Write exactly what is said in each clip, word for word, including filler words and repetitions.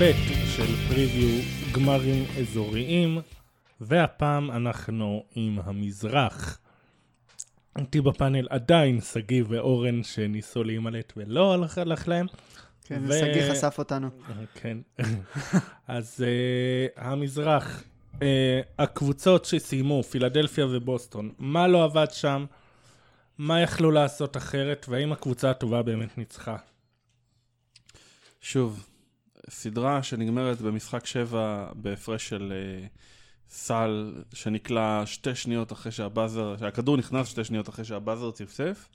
ב' של פריוויו גמרים אזוריים, והפעם אנחנו עם המזרח. איתי בפאנל עדיין סגי ואורן שניסו להימלט ולא הלך להם. כן, ו... סגי חשף אותנו. כן. אז uh, המזרח, uh, הקבוצות שסיימו, פילדלפיה ובוסטון, מה לא עבד שם? מה יכלו לעשות אחרת? והאם הקבוצה הטובה באמת ניצחה? שוב, סדרה שנגמרת במשחק שבע בהפרש של uh, סל שנקלע שתי שניות אחרי שהבאזר, שהכדור נכנס שתי שניות אחרי שהבאזר צפצף,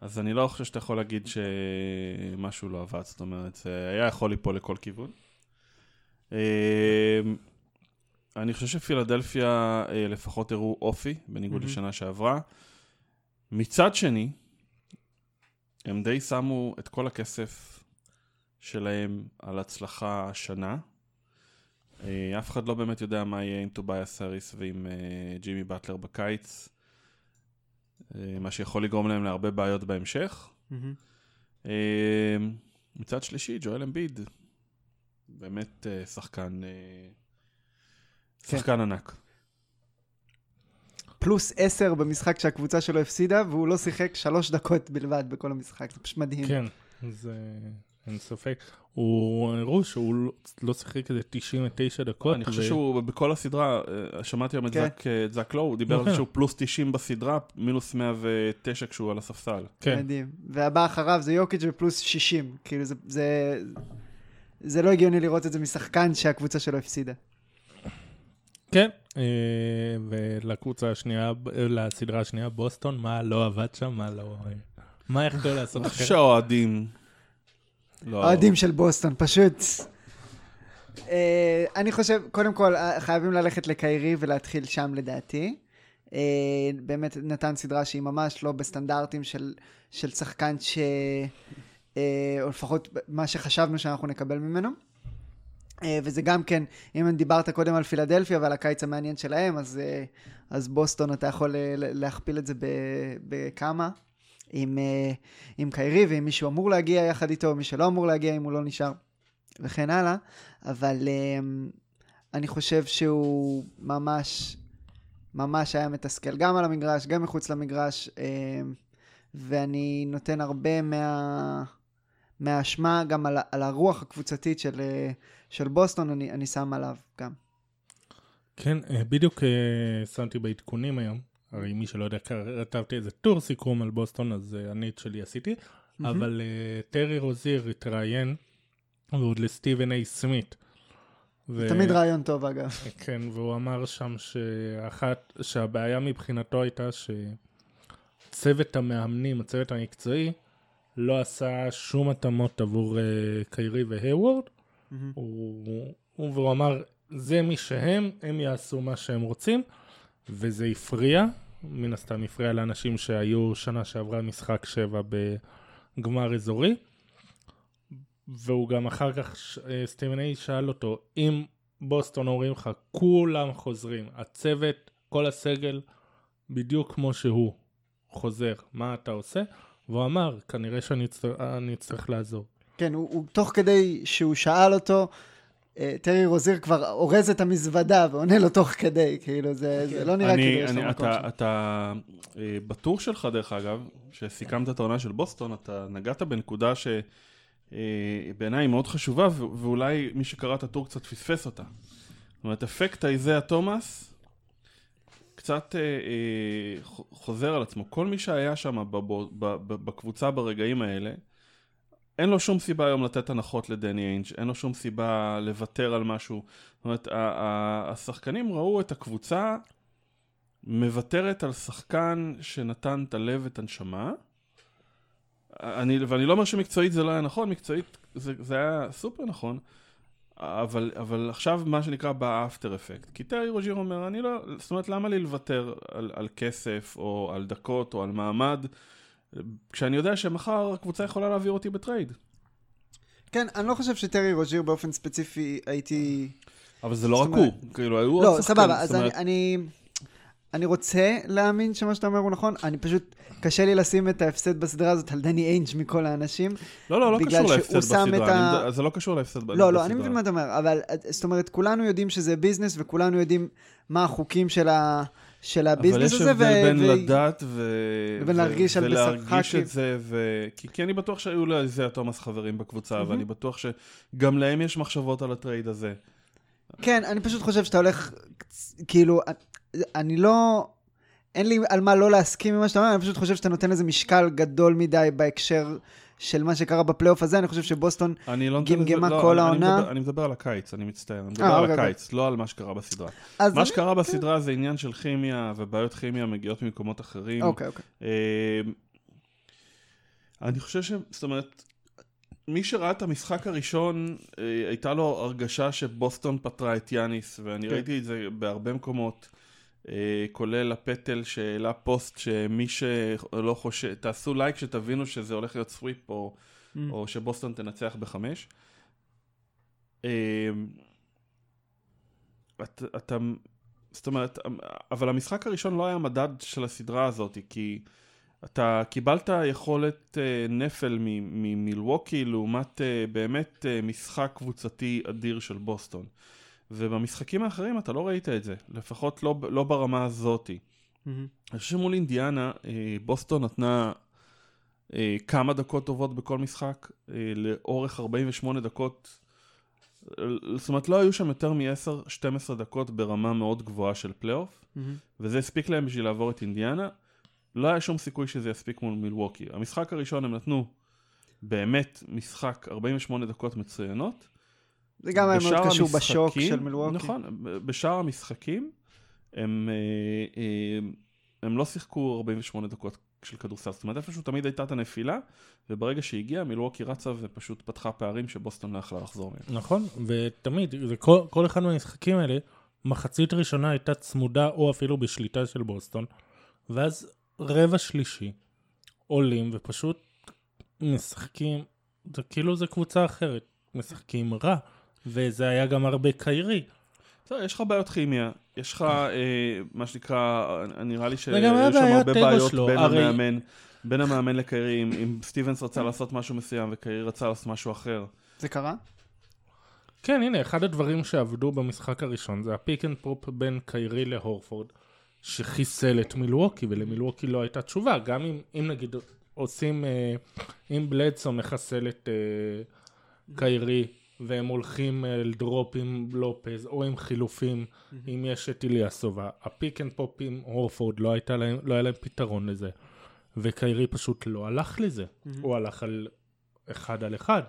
אז אני לא חושב שאתה יכול להגיד שמשהו לא עבד, זאת אומרת, היה יכול ליפול לכל כיוון. Uh, אני חושב שפילדלפיה uh, לפחות הראו אופי, בניגוד mm-hmm. לשנה שעברה. מצד שני, הם די שמו את כל הכסף שלהם על הצלחה השנה. אף אחד לא באמת יודע מה יהיה עם טובייס האריס ועם ג'ימי באטלר בקיץ, מה שיכול לגרום להם להרבה בעיות בהמשך. מצד שלישי, ג'ואל אמביד, באמת שחקן שחקן ענק. פלוס עשר במשחק שהקבוצה שלו הפסידה, והוא לא שיחק שלוש דקות בלבד בכל המשחק. זה פשוט מדהים. כן, זה... אין ספק. הוא הראו שהוא לא שיחק כזה תשעים ותשע דקות. אני חושב שהוא בכל הסדרה, שמעתי היום את זק לואו, הוא דיבר על שהוא פלוס תשעים בסדרה, מינוס מאה ותשע כשהוא על הספסל. מדהים. והבא אחריו זה יוקיץ' ופלוס שישים. כאילו זה לא הגיוני לראות את זה משחקן שהקבוצה שלו הפסידה. כן. ולקבוצה השנייה, לסדרה השנייה, בוסטון, מה לא עבד שם, מה לא... מה יכלו לעשות אחרת? שעועדים. אוהדים של בוסטון, פשוט. אני חושב, קודם כל, חייבים ללכת לקיירי ולהתחיל שם לדעתי. באמת נתן סדרה שהיא ממש לא בסטנדרטים של שחקן ש... או לפחות מה שחשבנו שאנחנו נקבל ממנו. וזה גם כן, אם דיברת קודם על פילדלפיה ועל הקיץ המעניין שלהם, אז בוסטון אתה יכול להכפיל את זה בכמה. עם, עם קיירי ועם מישהו אמור להגיע יחד איתו, מי שלא אמור להגיע אם הוא לא נשאר וכן הלאה, אבל אני חושב שהוא ממש ממש היה מתסכל גם על המגרש, גם מחוץ למגרש, ואני נותן הרבה מה, מהשמה גם על, על הרוח הקבוצתית של, של בוסטון, אני, אני שם עליו גם. כן, בדיוק שמתי בעדכונים היום, הרי מי שלא יודע, כתבתי איזה טור סיכום על בוסטון, אז אני את שלי עשיתי, mm-hmm. אבל uh, טרי רוזיר התראיין, ועוד לסטיבן איי סמית. ו... תמיד רעיון טוב אגב. כן, והוא אמר שם שאחת, שהבעיה מבחינתו הייתה שצוות המאמנים, הצוות המקצועי, לא עשה שום התאמות עבור uh, קיירי והיוורד, mm-hmm. הוא... והוא אמר, זה מי שהם, הם יעשו מה שהם רוצים, וזה הפריע, מן הסתם הפריע לאנשים שהיו שנה שעברה משחק שבע בגמר אזורי, והוא גם אחר כך, סטיבן איי שאל אותו, אם בוסטון אומרים לך, כולם חוזרים, הצוות, כל הסגל, בדיוק כמו שהוא חוזר, מה אתה עושה? והוא אמר, כנראה שאני אצטרך, אצטרך לעזור. כן, הוא, הוא תוך כדי שהוא שאל אותו, טרי רוזיר כבר אורז את המזוודה ועונה לו תוך כדי, כאילו זה לא נראה כאילו יש לו מקום שם. אתה בטור שלך דרך אגב, שסיכמת את העונה של בוסטון, אתה נגעת בנקודה שבעיניי מאוד חשובה, ואולי מי שקרא את הטור קצת פספס אותה. זאת אומרת, אפקט איזיה תומאס קצת חוזר על עצמו. כל מי שהיה שם בקבוצה ברגעים האלה, אין לו שום סיבה היום לתת הנחות לדני איינג', אין לו שום סיבה לוותר על משהו. זאת אומרת, השחקנים ראו את הקבוצה מבטרת על שחקן שנתן את הלב ואת הנשמה. אני, ואני לא אומר שמקצועית זה לא היה נכון, מקצועית זה, זה היה סופר נכון, אבל, אבל עכשיו מה שנקרא באפטר אפקט. כי טרי רוז'יר אומר, אני לא, זאת אומרת, למה לי לוותר על, על כסף או על דקות או על מעמד, כשאני יודע שמחר הקבוצה יכולה להעביר אותי בטרייד. כן, אני לא חושב שטרי רוז'יר באופן ספציפי הייתי... אבל זה לא רק הוא. לא, סבבה, אז אני... אני רוצה להאמין שמה שאתה אומר הוא נכון, אני פשוט, קשה לי לשים את ההפסד בסדרה הזאת על דני איינג' מכל האנשים. לא, לא, לא קשור להפסד בסדרה, זה לא קשור להפסד בסדרה. לא, לא, אני מבין מה אתה אומר, אבל זאת אומרת, כולנו יודעים שזה ביזנס, וכולנו יודעים מה החוקים של הביזנס הזה. אבל יש הבדל בין לדעת ולהרגיש את זה, כי אני בטוח שהיו לזה תומס חברים בקבוצה, ואני בטוח שגם להם יש מחשבות על הטרייד הזה. כן, אני פשוט חושב שאתה הולך, כאילו, אני לא, אין לי על מה לא להסכים ממה שאתה אומר, אני פשוט חושב שאתה נותן לזה משקל גדול מדי בהקשר של מה שקרה בפלייאוף הזה, אני חושב שבוסטון גמגמה כל העונה. אני מדבר על הקיץ, אני מצטער, אני מדבר על הקיץ, לא על מה שקרה בסדרה. מה שקרה בסדרה זה עניין של כימיה, ובעיות כימיה מגיעות ממקומות אחרים. אוקיי, אוקיי. אני חושב ש... זאת אומרת... מי שראה את המשחק הראשון, הייתה לו הרגשה שבוסטון פטרה את יאניס, ואני ראיתי את זה בהרבה מקומות, כולל הפטל שאלה פוסט שמי שלא חושב, תעשו לייק שתבינו שזה הולך להיות סוויפ, או, או שבוסטון תנצח בחמש. את, את, זאת אומרת, אבל המשחק הראשון לא היה מדד של הסדרה הזאת, כי... אתה קיבלת יכולת נפל ממילווקי לעומת באמת משחק קבוצתי אדיר של בוסטון. ובמשחקים האחרים אתה לא ראית את זה, לפחות לא, לא ברמה הזאת. אני חושב שמול אינדיאנה, בוסטון נתנה כמה דקות טובות בכל משחק, לאורך ארבעים ושמונה דקות. זאת אומרת, לא היו שם יותר מ-עשר עד שתים עשרה דקות ברמה מאוד גבוהה של פלייאוף, וזה הספיק להם בשביל לעבור את אינדיאנה. לא היה שום סיכוי שזה יספיק מול מילווקי. המשחק הראשון הם נתנו באמת משחק ארבעים ושמונה דקות מצוינות. זה גם היה מאוד קשור בשוק של מילווקי. נכון, בשאר המשחקים הם, הם, הם לא שיחקו ארבעים ושמונה דקות של כדורסל. זאת אומרת, איפשהו תמיד הייתה את הנפילה, וברגע שהגיעה מילווקי רצה ופשוט פתחה פערים שבוסטון לא יכלה לחזור מהם. נכון, ותמיד, כל, כל אחד מהמשחקים האלה, מחצית ראשונה הייתה צמודה או אפילו בשליטה של בוסטון, ואז רבע שלישי, עולים ופשוט משחקים, זה כאילו זה קבוצה אחרת, משחקים רע, וזה היה גם הרבה קיירי. יש לך בעיות כימיה, יש לך מה שנקרא, נראה לי שיש שם הרבה בעיות בין המאמן, בין המאמן לקיירי, אם סטיבנס רצה לעשות משהו מסוים וקיירי רצה לעשות משהו אחר. זה קרה? כן, הנה, אחד הדברים שעבדו במשחק הראשון, זה הפיק אנד פופ בין קיירי להורפורד, שחיסל את מילווקי, ולמילווקי לא הייתה תשובה, גם אם, אם נגיד עושים, אה, אם בלדסון מחסל את אה, קיירי, והם הולכים אל דרופ עם לופז, או עם חילופים, mm-hmm. אם יש את איליאסובה, הפיק אנד פופ עם הורפורד, לא, להם, לא היה להם פתרון לזה, וקיירי פשוט לא הלך לזה, mm-hmm. הוא הלך על אחד על אחד.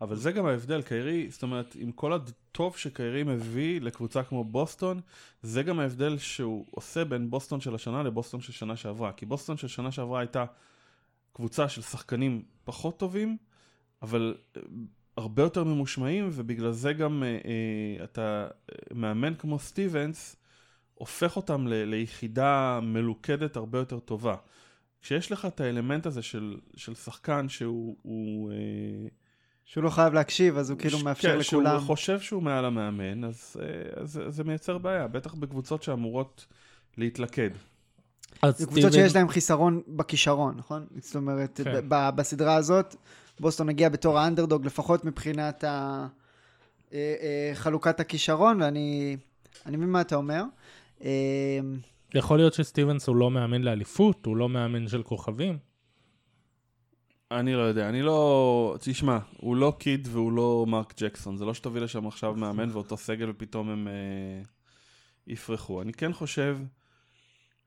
אבל זה גם ההבדל, קיירי, זאת אומרת, עם כל הטוב שקיירי מביא לקבוצה כמו בוסטון, זה גם ההבדל שהוא עושה בין בוסטון של השנה לבוסטון של שנה שעברה. כי בוסטון של שנה שעברה הייתה קבוצה של שחקנים פחות טובים, אבל הרבה יותר ממושמעים, ובגלל זה גם אה, אתה מאמן כמו סטיבנס, הופך אותם ל- ליחידה מלוכדת הרבה יותר טובה. כשיש לך את האלמנט הזה של, של שחקן שהוא... הוא, אה, שהוא לא חייב להקשיב, אז הוא כאילו מאפשר לכולם. כשהוא חושב שהוא מעל המאמן, אז זה מייצר בעיה, בטח בקבוצות שאמורות להתלכד. זה קבוצות שיש להם חיסרון בכישרון, נכון? זאת אומרת, בסדרה הזאת, בוסטון הגיע בתור האנדרדוג, לפחות מבחינת חלוקת הכישרון, ואני מבין מה אתה אומר. יכול להיות שסטיבנס הוא לא מאמן לאליפות, הוא לא מאמן של כוכבים. אני לא יודע, אני לא... תשמע, הוא לא קיד והוא לא מרק ג'קסון, זה לא שתביא לשם עכשיו מאמן ואותו סגל ופתאום הם אה, יפרחו. אני כן חושב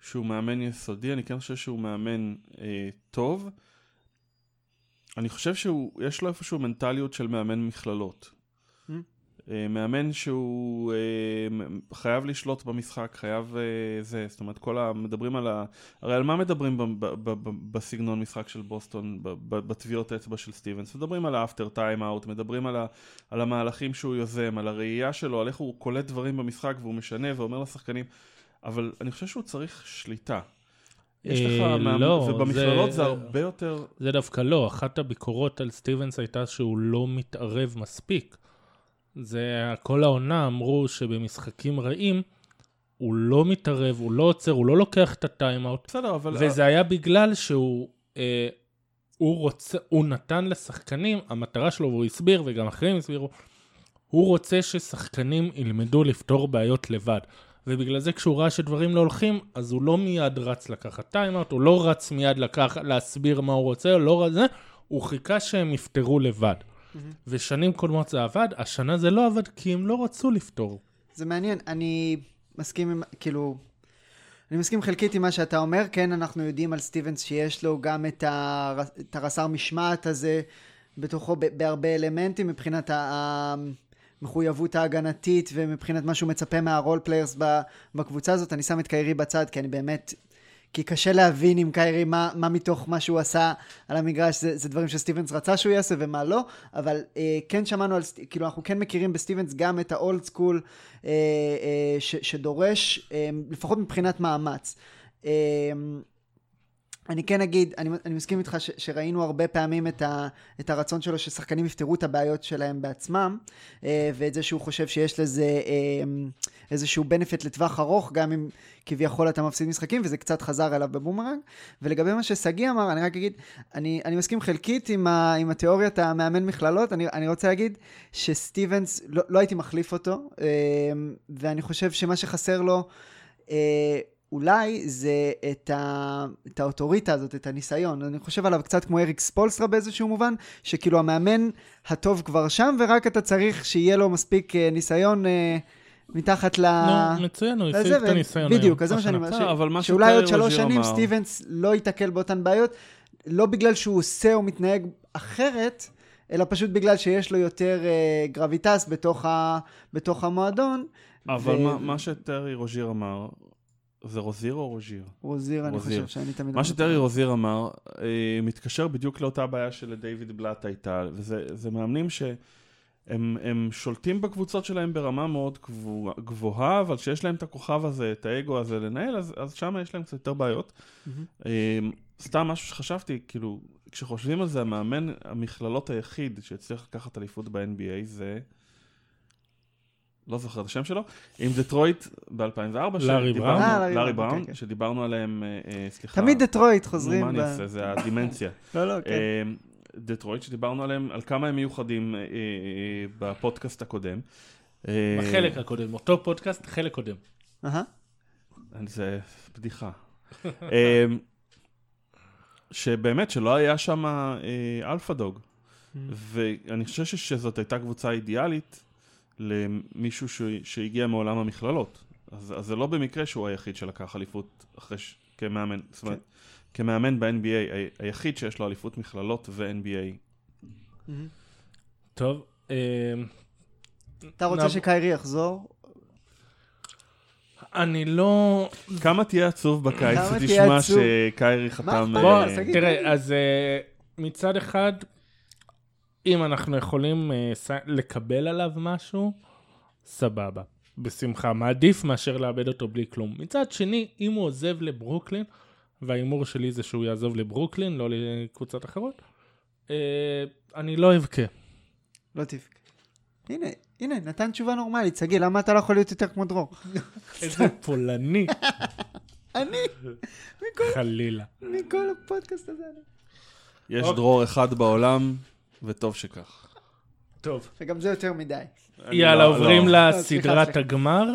שהוא מאמן יסודי, אני כן חושב שהוא מאמן אה, טוב. אני חושב שיש לו איפשהו מנטליות של מאמן מכללות. Mm? אה, מאמן שהוא אה, חייב לשלוט במשחק, חייב אה, זה, זאת אומרת, כל המדברים על ה... הרי על מה מדברים ב- ב- ב- ב- בסגנון משחק של בוסטון, ב- ב- בטביעות האצבע של סטיבנס? מדברים על האפטר טיים אאוט, מדברים על, ה- על המהלכים שהוא יוזם, על הראייה שלו, על איך הוא קולט דברים במשחק והוא משנה ואומר לשחקנים, אבל אני חושב שהוא צריך שליטה. יש לך מאמן, ובמכללות זה הרבה יותר... זה דווקא לא, אחת הביקורות על סטיבנס הייתה שהוא לא מתערב מספיק. זה, כל העונה אמרו שבמשחקים רעים, הוא לא מתערב, הוא לא עוצר, הוא לא לוקח את הטיימאוט. בסדר, אבל... וזה היה בגלל שהוא... אה, הוא רוצה, הוא נתן לשחקנים, המטרה שלו, והוא הסביר, וגם אחרים הסבירו, הוא רוצה ששחקנים ילמדו לפתור בעיות לבד. ובגלל זה כשהוא ראה שדברים לא הולכים, אז הוא לא מיד רץ לקחת טיימאוט, הוא לא רץ מיד לקח, להסביר מה הוא רוצה, לא רץ זה, הוא חיכה שהם יפתרו לבד. Mm-hmm. ושנים קודמות זה עבד, השנה זה לא עבד, כי הם לא רצו לפתור. זה מעניין, אני מסכים עם, כאילו... אני מסכים חלקית עם מה שאתה אומר, כן, אנחנו יודעים על סטיבנס שיש לו גם את, הר... את הרס"ר משמעת הזה בתוכו ב... בהרבה אלמנטים, מבחינת המחויבות ההגנתית ומבחינת מה שהוא מצפה מהרול פליירס בקבוצה הזאת. אני שם את קיירי בצד, כי אני באמת, כי קשה להבין עם קיירי מה, מה מתוך מה שהוא עשה על המגרש, זה, זה דברים שסטיבנס רצה שהוא יעשה ומה לא, אבל אה, כן שמענו על, כאילו אנחנו כן מכירים בסטיבנס גם את האולד סקול אה, אה, ש, שדורש, אה, לפחות מבחינת מאמץ. אה, אני כן אגיד, אני, אני מסכים איתך ש, שראינו הרבה פעמים את, ה, את הרצון שלו ששחקנים יפתרו את הבעיות שלהם בעצמם, אה, ואת זה שהוא חושב שיש לזה אה, איזשהו benefit לטווח ארוך, גם אם כביכול אתה מפסיד משחקים, וזה קצת חזר אליו בבומרנג. ולגבי מה שסגי אמר, אני רק אגיד, אני, אני מסכים חלקית עם, ה, עם התיאוריית המאמן מכללות, אני, אני רוצה להגיד שסטיבנס, לא, לא הייתי מחליף אותו, אה, ואני חושב שמה שחסר לו, אה, אולי זה את, ה... את האוטוריטה הזאת, את הניסיון. אני חושב עליו קצת כמו אריק ספולסטרה באיזשהו מובן, שכאילו המאמן הטוב כבר שם, ורק אתה צריך שיהיה לו מספיק ניסיון אה, מתחת ל... נו, מצוין, הוא יסיג את הניסיון היום. בדיוק, אז זה מה שאני אומר, שאולי עוד שלוש שנים סטיבנס לא ייתקל באותן בעיות, לא בגלל שהוא עושה או מתנהג אחרת, אלא פשוט בגלל שיש לו יותר אה, גרביטס בתוך, ה... בתוך המועדון. אבל ו... מה, מה שטרי רוז'יר אמר... זה רוזיר או רוז'יר? רוזיר, אני חושב שאני תמיד... מה שטרי רוזיר אמר, מתקשר בדיוק לאותה בעיה של דיוויד בלאט הייתה, וזה מאמנים שהם שולטים בקבוצות שלהם ברמה מאוד גבוהה, אבל שיש להם את הכוכב הזה, את האגו הזה לנהל, אז שם יש להם קצת יותר בעיות. סתם משהו שחשבתי, כאילו, כשחושבים על זה, המאמן המכללות היחיד שהצליח לקחת אליפות ב-אן בי איי זה... לא זוכר את השם שלו, עם דטרויט ב-אלפיים וארבע, לארי בראון, שדיברנו עליהם, סליחה. תמיד דטרויט חוזרים. מה נעשה, זה הדימנציה. לא, לא, כן. דטרויט שדיברנו עליהם, על כמה הם מיוחדים בפודקאסט הקודם. בחלק הקודם, אותו פודקאסט, חלק קודם. זה בדיחה. שבאמת שלא היה שם אלפה דוג, ואני חושב שזאת הייתה קבוצה אידיאלית, למישהו שהגיע מעולם המכללות. אז, אז זה לא במקרה שהוא היחיד שלקח אליפות אחרי ש... כמאמן, כן. זאת אומרת, כמאמן ב-אן בי איי, היחיד שיש לו אליפות מכללות ו-אן בי איי. Mm-hmm. טוב. אה... אתה רוצה נב... שקיירי יחזור? אני לא... כמה תהיה עצוב בקיץ, תשמע שקיירי חתם... בוא, אה... תראה, אז אה, מצד אחד... אם אנחנו יכולים uh, לקבל עליו משהו, סבבה, בשמחה, מעדיף מאשר לאבד אותו בלי כלום. מצד שני, אם הוא עוזב לברוקלין, והאימור שלי זה שהוא יעזוב לברוקלין, לא לקבוצות אחרות, uh, אני לא אבכה. לא תבכה. הנה, הנה, נתן תשובה נורמלית, סגי, למה אתה לא יכול להיות יותר כמו דרור? איזה פולני. אני? חלילה. מכל הפודקאסט הזה. יש דרור אחד בעולם... וטוב שכך. טוב. וגם זה יותר מדי. יאללה, עוברים לסדרת הגמר.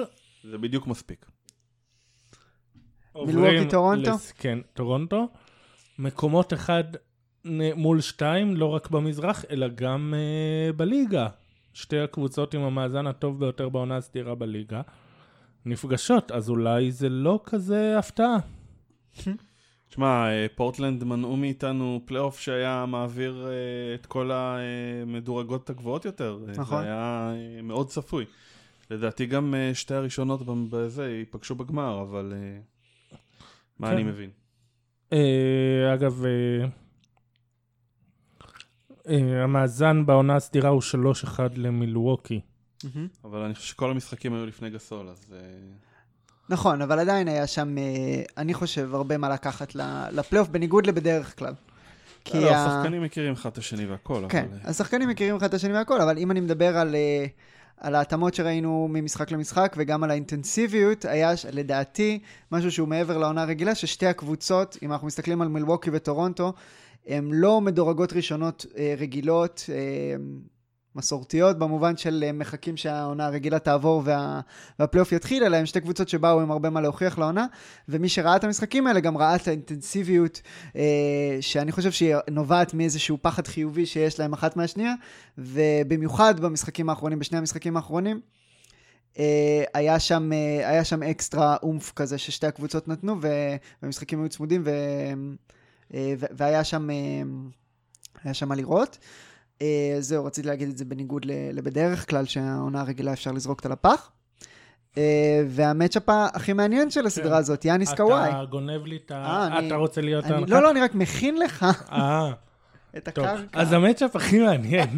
זה בדיוק מספיק. מילווקי טורונטו? כן, טורונטו. מקומות אחד מול שתיים, לא רק במזרח, אלא גם בליגה. שתי הקבוצות עם המאזן הטוב ביותר בעונה הסדירה בליגה. נפגשות, אז אולי זה לא כזה הפתעה. תשמע, פורטלנד מנעו מאיתנו פלייאוף שהיה מעביר את כל המדורגות הגבוהות יותר. נכון. זה היה מאוד צפוי. לדעתי גם שתי הראשונות בזה ייפגשו בגמר, אבל מה אני מבין? אגב, המאזן בעונה הסדירה הוא שלוש אחד למילווקי. אבל אני חושב שכל המשחקים היו לפני גסול, אז... נכון, אבל עדיין היה שם, אני חושב, הרבה מה לקחת לפלייאוף, בניגוד לבדרך כלל. לא, השחקנים מכירים אחד את השני והכל. כן, השחקנים מכירים אחד את השני והכל, אבל אם אני מדבר על ההתאמות שראינו ממשחק למשחק, וגם על האינטנסיביות, היה לדעתי משהו שהוא מעבר לעונה הרגילה, ששתי הקבוצות, אם אנחנו מסתכלים על מילווקי וטורונטו, הם לא מדורגות ראשונות רגילות, מסורתיות, במובן של מחכים שהעונה הרגילה תעבור והפלייאוף יתחיל, אלא הם שתי קבוצות שבאו עם הרבה מה להוכיח לעונה, ומי שראה את המשחקים האלה גם ראה את האינטנסיביות, שאני חושב שהיא נובעת מאיזשהו פחד חיובי שיש להם אחת מהשנייה, ובמיוחד במשחקים האחרונים, בשני המשחקים האחרונים, היה שם, היה שם אקסטרה אומף כזה ששתי הקבוצות נתנו, והמשחקים היו צמודים, והיה שם, היה שם מה לראות. זהו, רציתי להגיד את זה בניגוד לבדרך כלל שהעונה הרגילה אפשר לזרוק את על הפח. והמאצ'אפ הכי מעניין של הסדרה הזאת, יאניס קוואי. אתה גונב לי את ה... אתה רוצה להיות... לא, לא, אני רק מכין לך את הקרקע. אז המאצ'אפ הכי מעניין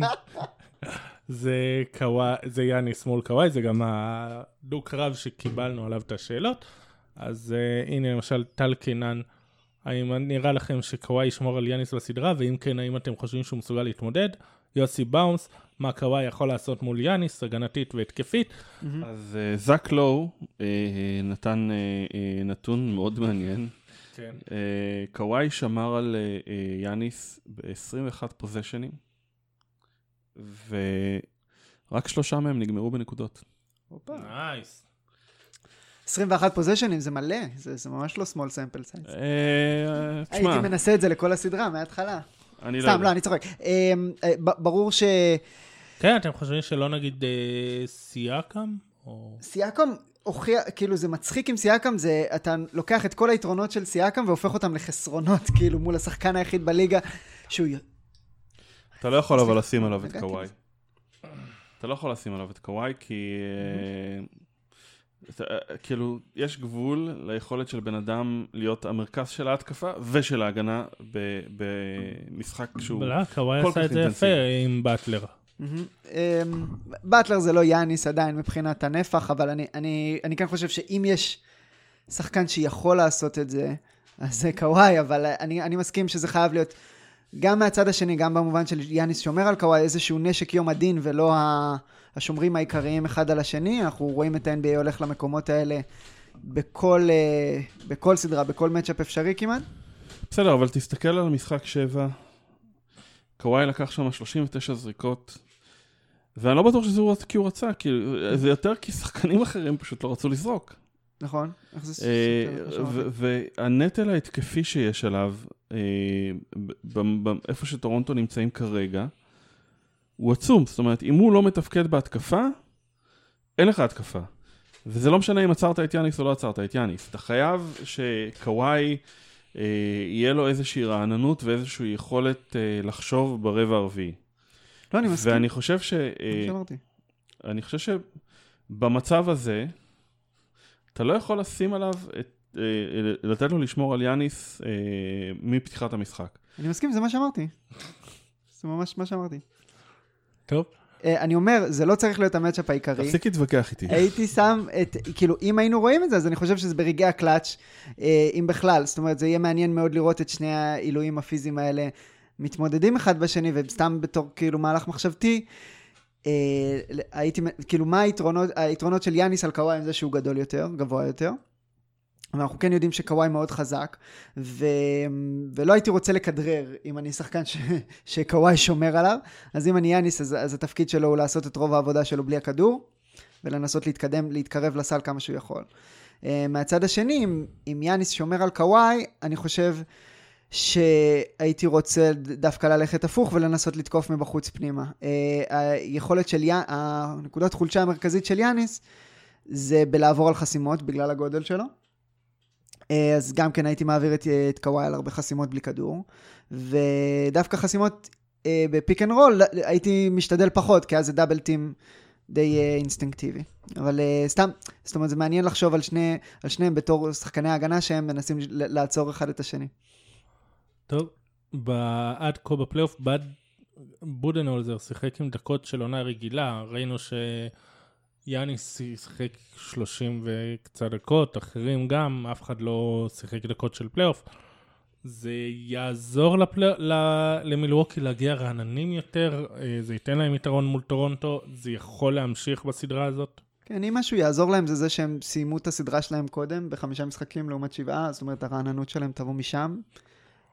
זה יאניס מול קוואי, זה גם הדוק רב שקיבלנו עליו את השאלות. אז הנה למשל טל קינן, האם נראה לכם שקוואי ישמור על יאניס בסדרה, ואם כן, האם אתם חושבים שהוא מסוגל להתמודד? יוסי באונס, מה קוואי יכול לעשות מול יאניס, הגנתית והתקפית? אז זק לואו נתן נתון מאוד מעניין. קוואי שמר על יאניס ב-עשרים ואחד פוזיישנים, ורק שלושה מהם נגמרו בנקודות. נייס. עשרים ואחד פוזיישנים, זה מלא, זה, זה ממש לא small sample size. הייתי מנסה את זה לכל הסדרה, מההתחלה. אני סתם, לא, אני צוחק. ברור ש... כן, אתם חושבים שלא נגיד סיאקם? סיאקם, כאילו זה מצחיק עם סיאקם, זה אתה לוקח את כל היתרונות של סיאקם והופך אותם לחסרונות, כאילו מול השחקן היחיד בליגה, שהוא... אתה לא יכול אבל לשים עליו את קוואי. אתה לא יכול לשים עליו את קוואי, כי... כאילו, יש גבול ליכולת של בן אדם להיות המרכז של ההתקפה ושל ההגנה במשחק שהוא כל כך אינטנסיבי. עם באטלר. באטלר זה לא יאניס עדיין מבחינת הנפח, אבל אני כאן חושב שאם יש שחקן שיכול לעשות את זה, אז זה קוואי, אבל אני מסכים שזה חייב להיות גם מהצד השני, גם במובן של יאניס שומר על קוואי, איזשהו נשק יום הדין ולא ה... השומרים העיקריים אחד על השני, אנחנו רואים את ה-אן בי איי הולך למקומות האלה בכל, בכל סדרה, בכל מאצ'אפ אפשרי כמעט. בסדר, אבל תסתכל על משחק שבע, קוואי לקח שם שלושים ותשע זריקות, ואני לא בטוח שזה כי הוא רצה, כי זה יותר כי שחקנים אחרים פשוט לא רצו לזרוק. נכון. והנטל ההתקפי שיש עליו, איפה שטורונטו נמצאים כרגע, הוא עצום, זאת אומרת, אם הוא לא מתפקד בהתקפה, אין לך התקפה. וזה לא משנה אם עצרת את יאניס או לא עצרת את יאניס. אתה חייב שקוואי אה, יהיה לו איזושהי רעננות ואיזושהי יכולת אה, לחשוב ברבע הרביעי. לא, אני מסכים. ואני חושב ש... אה, שמרתי. אני חושב שבמצב הזה, אתה לא יכול לשים עליו, את, אה, לתת לו לשמור על יאניס אה, מפתיחת המשחק. אני מסכים, זה מה שאמרתי. זה ממש מה שאמרתי. טוב. אני אומר, זה לא צריך להיות המאצ'אפ העיקרי. תפסיק להתווכח איתי. הייתי שם את, כאילו, אם היינו רואים את זה, אז אני חושב שזה ברגעי הקלאץ', אם בכלל. זאת אומרת, זה יהיה מעניין מאוד לראות את שני העילויים הפיזיים האלה מתמודדים אחד בשני, וסתם בתור, כאילו, מהלך מחשבתי, הייתי, כאילו, מה היתרונות, היתרונות של יאניס על קוואי עם זה שהוא גדול יותר, גבוה יותר. אנחנו כן יודעים שקוואי מאוד חזק, ו... ולא הייתי רוצה לכדרר אם אני שחקן ש... שקוואי שומר עליו, אז אם אני יאניס, אז, אז התפקיד שלו הוא לעשות את רוב העבודה שלו בלי הכדור, ולנסות להתקדם, להתקרב לסל כמה שהוא יכול. Uh, מהצד השני, אם, אם יאניס שומר על קוואי, אני חושב שהייתי רוצה דווקא ללכת הפוך ולנסות לתקוף מבחוץ פנימה. Uh, היכולת של י... הנקודת חולשה המרכזית של יאניס, זה בלעבור על חסימות בגלל הגודל שלו, אז גם כן הייתי מעביר את, את קוואי על הרבה חסימות בלי כדור, ודווקא חסימות אה, בפיק אנד רול הייתי משתדל פחות, כי אז זה דאבל טים די אה, אינסטינקטיבי. אבל אה, סתם, זאת אומרת, זה מעניין לחשוב על, שני, על שניהם בתור שחקני ההגנה, שהם מנסים לעצור אחד את השני. טוב, עד כה בפלייאוף, בודנהולזר שיחק עם דקות של עונה רגילה, ראינו ש... יאניס שיחק שלושים וקצת דקות, אחרים גם, אף אחד לא שיחק דקות של פלייאוף. זה יעזור למילווקי להגיע רעננים יותר, זה ייתן להם יתרון מול טורונטו, זה יכול להמשיך בסדרה הזאת? כן, אם משהו יעזור להם זה זה שהם סיימו את הסדרה שלהם קודם, בחמישה משחקים לעומת שבעה, זאת אומרת הרעננות שלהם תבוא משם,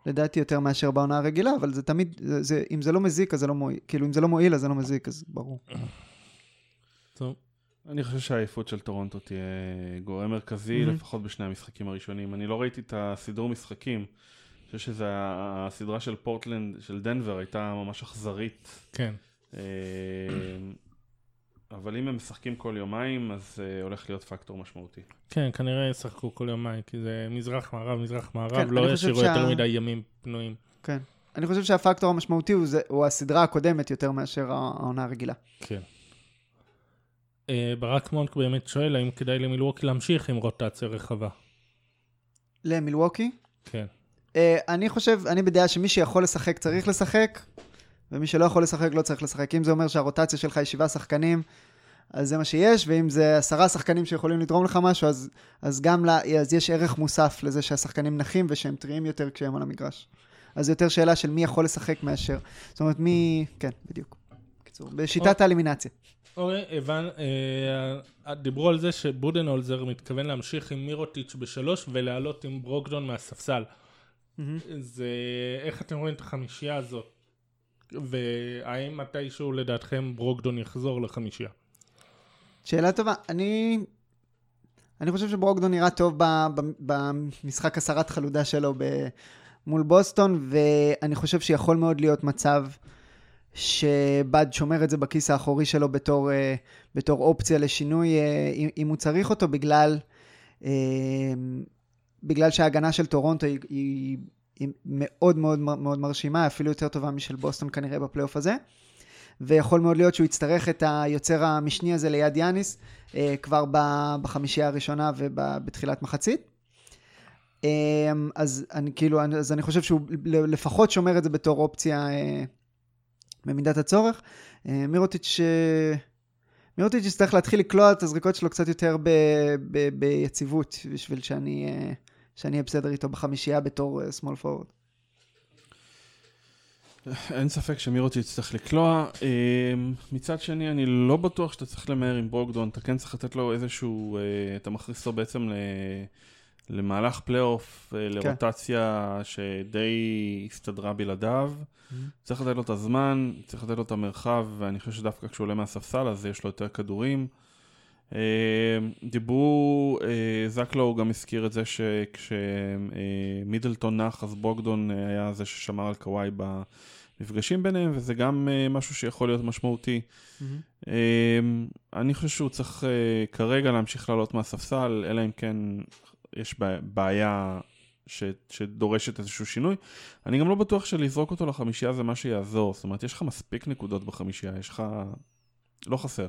לדעתי יותר מאשר בעונה הרגילה, אבל זה תמיד, זה, זה, אם זה לא מזיק אז זה לא מועיל, כאילו אם זה לא מועיל אז זה לא מזיק, אז ברור. טוב. אני חושב שהעייפות של טורונטו תהיה גורם מרכזי, mm-hmm. לפחות בשני המשחקים הראשונים. אני לא ראיתי את הסידור משחקים. אני חושב שזו הסדרה של פורטלנד, של דנבר, הייתה ממש אכזרית. כן. אבל אם הם משחקים כל יומיים, אז הולך להיות פקטור משמעותי. כן, כנראה ישחקו כל יומיים, כי זה מזרח-מערב, מזרח-מערב, כן, לא ישירו שה... יותר מדי ימים פנויים. כן. אני חושב שהפקטור המשמעותי הוא, זה, הוא הסדרה הקודמת יותר מאשר העונה הרגילה. כן. ברק מונק באמת שואל, האם כדאי למילווקי להמשיך עם רוטציה רחבה? למילווקי? כן. אני חושב, אני בדעה שמי שיכול לשחק צריך לשחק, ומי שלא יכול לשחק לא צריך לשחק. אם זה אומר שהרוטציה שלך היא שבעה שחקנים, אז זה מה שיש, ואם זה עשרה שחקנים שיכולים לתרום לך משהו, אז, אז גם לה, אז יש ערך מוסף לזה שהשחקנים נחים ושהם טריים יותר כשהם על המגרש. אז זה יותר שאלה של מי יכול לשחק מאשר. זאת אומרת, מי... כן, בדיוק. בקיצור, בשיטת האלימינציה. אורי, הבן, אה, דיברו על זה שבודנהולזר מתכוון להמשיך עם מירוטיץ' בשלוש ולהעלות עם ברוקדון מהספסל. Mm-hmm. זה, איך אתם רואים את החמישייה הזאת? והאם מתישהו לדעתכם ברוקדון יחזור לחמישייה? שאלה טובה. אני, אני חושב שברוקדון נראה טוב במשחק הסרת חלודה שלו ב, מול בוסטון, ואני חושב שיכול מאוד להיות מצב... שבד שומר את זה בכיס האחורי שלו בתור, בתור אופציה לשינוי, אם הוא צריך אותו, בגלל, בגלל שההגנה של טורונטו היא, היא, היא מאוד, מאוד, מאוד מרשימה, אפילו יותר טובה משל בוסטון כנראה בפלייאוף הזה, ויכול מאוד להיות שהוא יצטרך את היוצר המשני הזה ליד יאניס, כבר בחמישייה הראשונה ובתחילת מחצית. אז אני, כאילו, אז אני חושב שהוא לפחות שומר את זה בתור אופציה, במידת הצורך. מירוטיץ' מירוטיץ' יצטרך להתחיל לקלוע את הזריקות שלו קצת יותר ב, ב, ביציבות, בשביל שאני שאני בסדר איתו בחמישייה בתור small forward. אין ספק שמירוטיץ' יצטרך לקלוע. מצד שני, אני לא בטוח שאתה צריך למהר עם ברוקדון, אתה כן צריך לתת לו איזשהו, אתה מכריס לו בעצם ל... למהלך פלייאוף, לרוטציה שדי הסתדרה בלעדיו. צריך לתת לו את הזמן, צריך לתת לו את המרחב, ואני חושב שדווקא כשהוא עולה מהספסל, אז יש לו יותר כדורים. דיברו, זקלו גם הזכיר את זה שכשמידלטון נח, אז ברוקדון היה זה ששמר על קוואי במפגשים ביניהם, וזה גם משהו שיכול להיות משמעותי. אני חושב שהוא צריך כרגע להמשיך לעלות מהספסל, אלא אם כן... יש בעיה ש, שדורשת איזשהו שינוי. אני גם לא בטוח שלזרוק אותו לחמישייה זה מה שיעזור. זאת אומרת, יש לך מספיק נקודות בחמישייה, יש לך... לא חסר.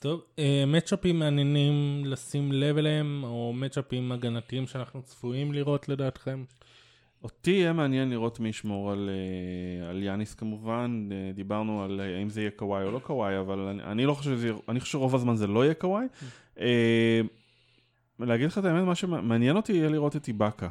טוב, מצ'אפים מעניינים לשים לב אליהם, או מצ'אפים הגנתיים שאנחנו צפויים לראות לדעתכם? אותי יהיה מעניין לראות מי ישמור על, על יאניס כמובן. דיברנו על האם זה יהיה קוואי או לא קוואי, אבל אני, אני לא חושב, אני חושב שרוב הזמן זה לא יהיה קוואי. להגיד לך את האמת, מה שמעניין אותי יהיה לראות את איבאקה.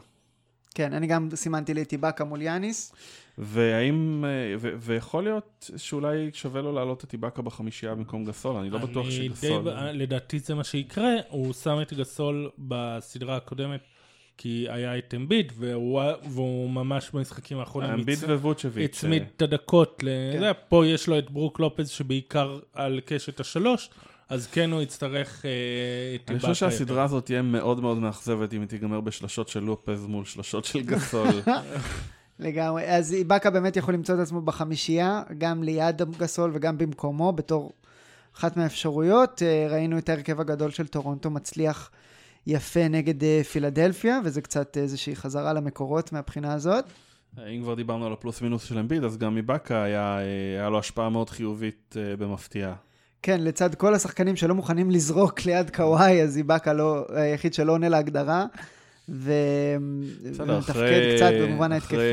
כן, אני גם סימנתי לי את איבאקה מול יאניס. והאם, ו- ויכול להיות שאולי שווה לו להעלות את איבאקה בחמישייה במקום גסול, אני לא אני בטוח שגסול... די, לדעתי זה מה שיקרה, הוא שם את גסול בסדרה הקודמת, כי היה את אמביד, והוא, והוא ממש במשחקים האחרונים... אמביד וווצ'ביץ'. הצמיד את הדקות, כן. ל... פה יש לו את ברוק לופז, שבעיקר על קשת השלוש... אז כן הוא יצטרך... אני חושב שהסדרה הזאת תהיה מאוד מאוד מאכזבת אם היא תיגמר בשלשות של לופז מול שלשות של גסול. לגמרי. אז איבאקה באמת יכול למצוא את עצמו בחמישייה, גם ליד גסול וגם במקומו, בתור אחת מהאפשרויות. ראינו את הרכב הגדול של טורונטו מצליח יפה נגד פילדלפיה, וזה קצת איזושהי חזרה למקורות מהבחינה הזאת. אם כבר דיברנו על הפלוס מינוס של אמביד, אז גם איבאקה היה לו השפעה מאוד חיובית במפתיעה. כן, לצד כל השחקנים שלא מוכנים לזרוק ליד קוואי, אז איבאקה לא, היחיד שלא עונה להגדרה, ומתפקד קצת במובן ההתקפי. אחרי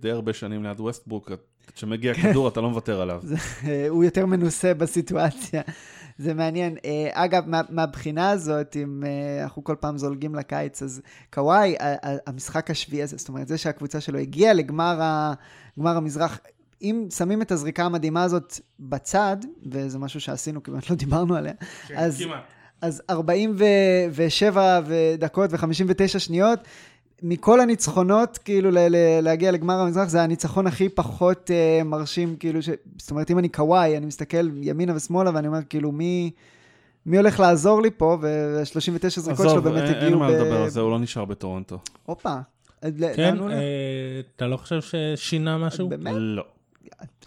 די הרבה שנים ליד ווסטברוק, כשמגיע כדור אתה לא מוותר עליו. הוא יותר מנוסה בסיטואציה. זה מעניין. אגב, מהבחינה הזאת, אם אנחנו כל פעם זולגים לקיץ, אז קוואי, המשחק השביעי הזה, זאת אומרת, זה שהקבוצה שלו הגיעה לגמר המזרח, אם שמים את הזריקה המדהימה הזאת בצד, וזה משהו שעשינו, כמעט לא דיברנו עליה, אז... אז ארבעים ושבע דקות ו-חמישים ותשע שניות, מכל הניצחונות, כאילו, להגיע לגמר המזרח, זה הניצחון הכי פחות מרשים, כאילו, זאת אומרת, אם אני קוואי, אני מסתכל ימינה ושמאלה, ואני אומר, כאילו, מי הולך לעזור לי פה, ו-שלושים ותשע זרקות שלו באמת הגיעו... עזוב, אין מה לדבר על זה, הוא לא נשאר בטורונטו. הופה. כן, אתה לא חושב ששינה משהו? באמת? לא.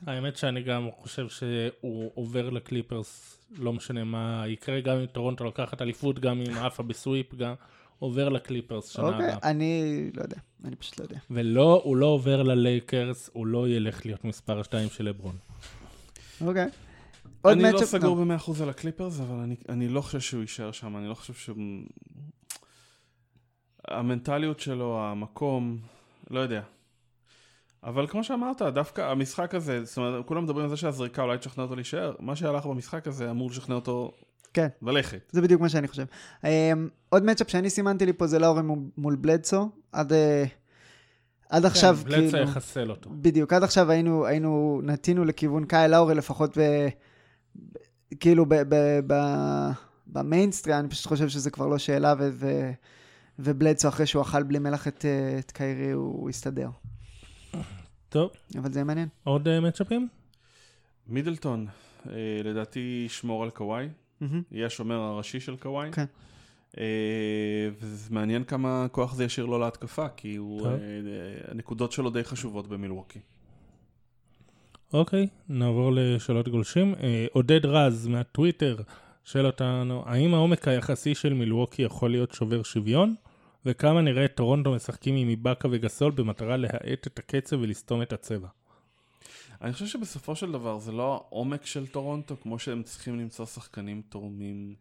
האמת שאני גם חושב שהוא עובר לקליפרס, לא משנה מה יקרה, גם אם טורונטו לוקחת אליפות, גם אם אף בסוויפ, גם עובר לקליפרס שנה הבאה. אוקיי, אני לא יודע, אני פשוט לא יודע. ולא, הוא לא עובר ללייקרס, הוא לא ילך להיות מספר שתיים של לברון. אוקיי. אני לא סגור ב-מאה אחוז על הקליפרס, אבל אני לא חושב שהוא יישאר שם, אני לא חושב ש... המנטליות שלו, המקום, לא יודע. אבל כמו שאמרת, דווקא המשחק הזה, זאת אומרת, כולם מדברים על זה שהזריקה אולי תשכנע אותו להישאר, מה שהלך במשחק הזה אמור לשכנע אותו ללכת. זה בדיוק מה שאני חושב. עוד מצ'אפ שאני סימנתי לי פה זה לאורי מול בלדסו, עד עכשיו... בלדסו יחסל אותו. בדיוק, עד עכשיו היינו, נתינו לכיוון קייל לאורי לפחות, כאילו במיינסטרי, אני פשוט חושב שזה כבר לא שאלה, ובלדסו אחרי שהוא אכל בלי מלח את קיירי, הוא הסתדר. טוב. אבל זה מעניין. עוד uh, מצ'אפים? מידלטון, uh, לדעתי שמור על קוואי, mm-hmm. יהיה השומר הראשי של קוואי, okay. uh, וזה מעניין כמה כוח זה ישיר לו להתקפה, כי הוא, uh, uh, הנקודות שלו די חשובות במילווקי. אוקיי, okay, נעבור לשאלות גולשים. Uh, עודד רז מהטוויטר שאל אותנו, האם העומק היחסי של מילווקי יכול להיות שובר שוויון? וכמה נראה את טורונטו משחקים עם איבאקה וגסול במטרה להאט את הקצב ולסתום את הצבע. אני חושב שבסופו של דבר זה לא העומק של טורונטו, כמו שהם צריכים למצוא שחקנים תורמים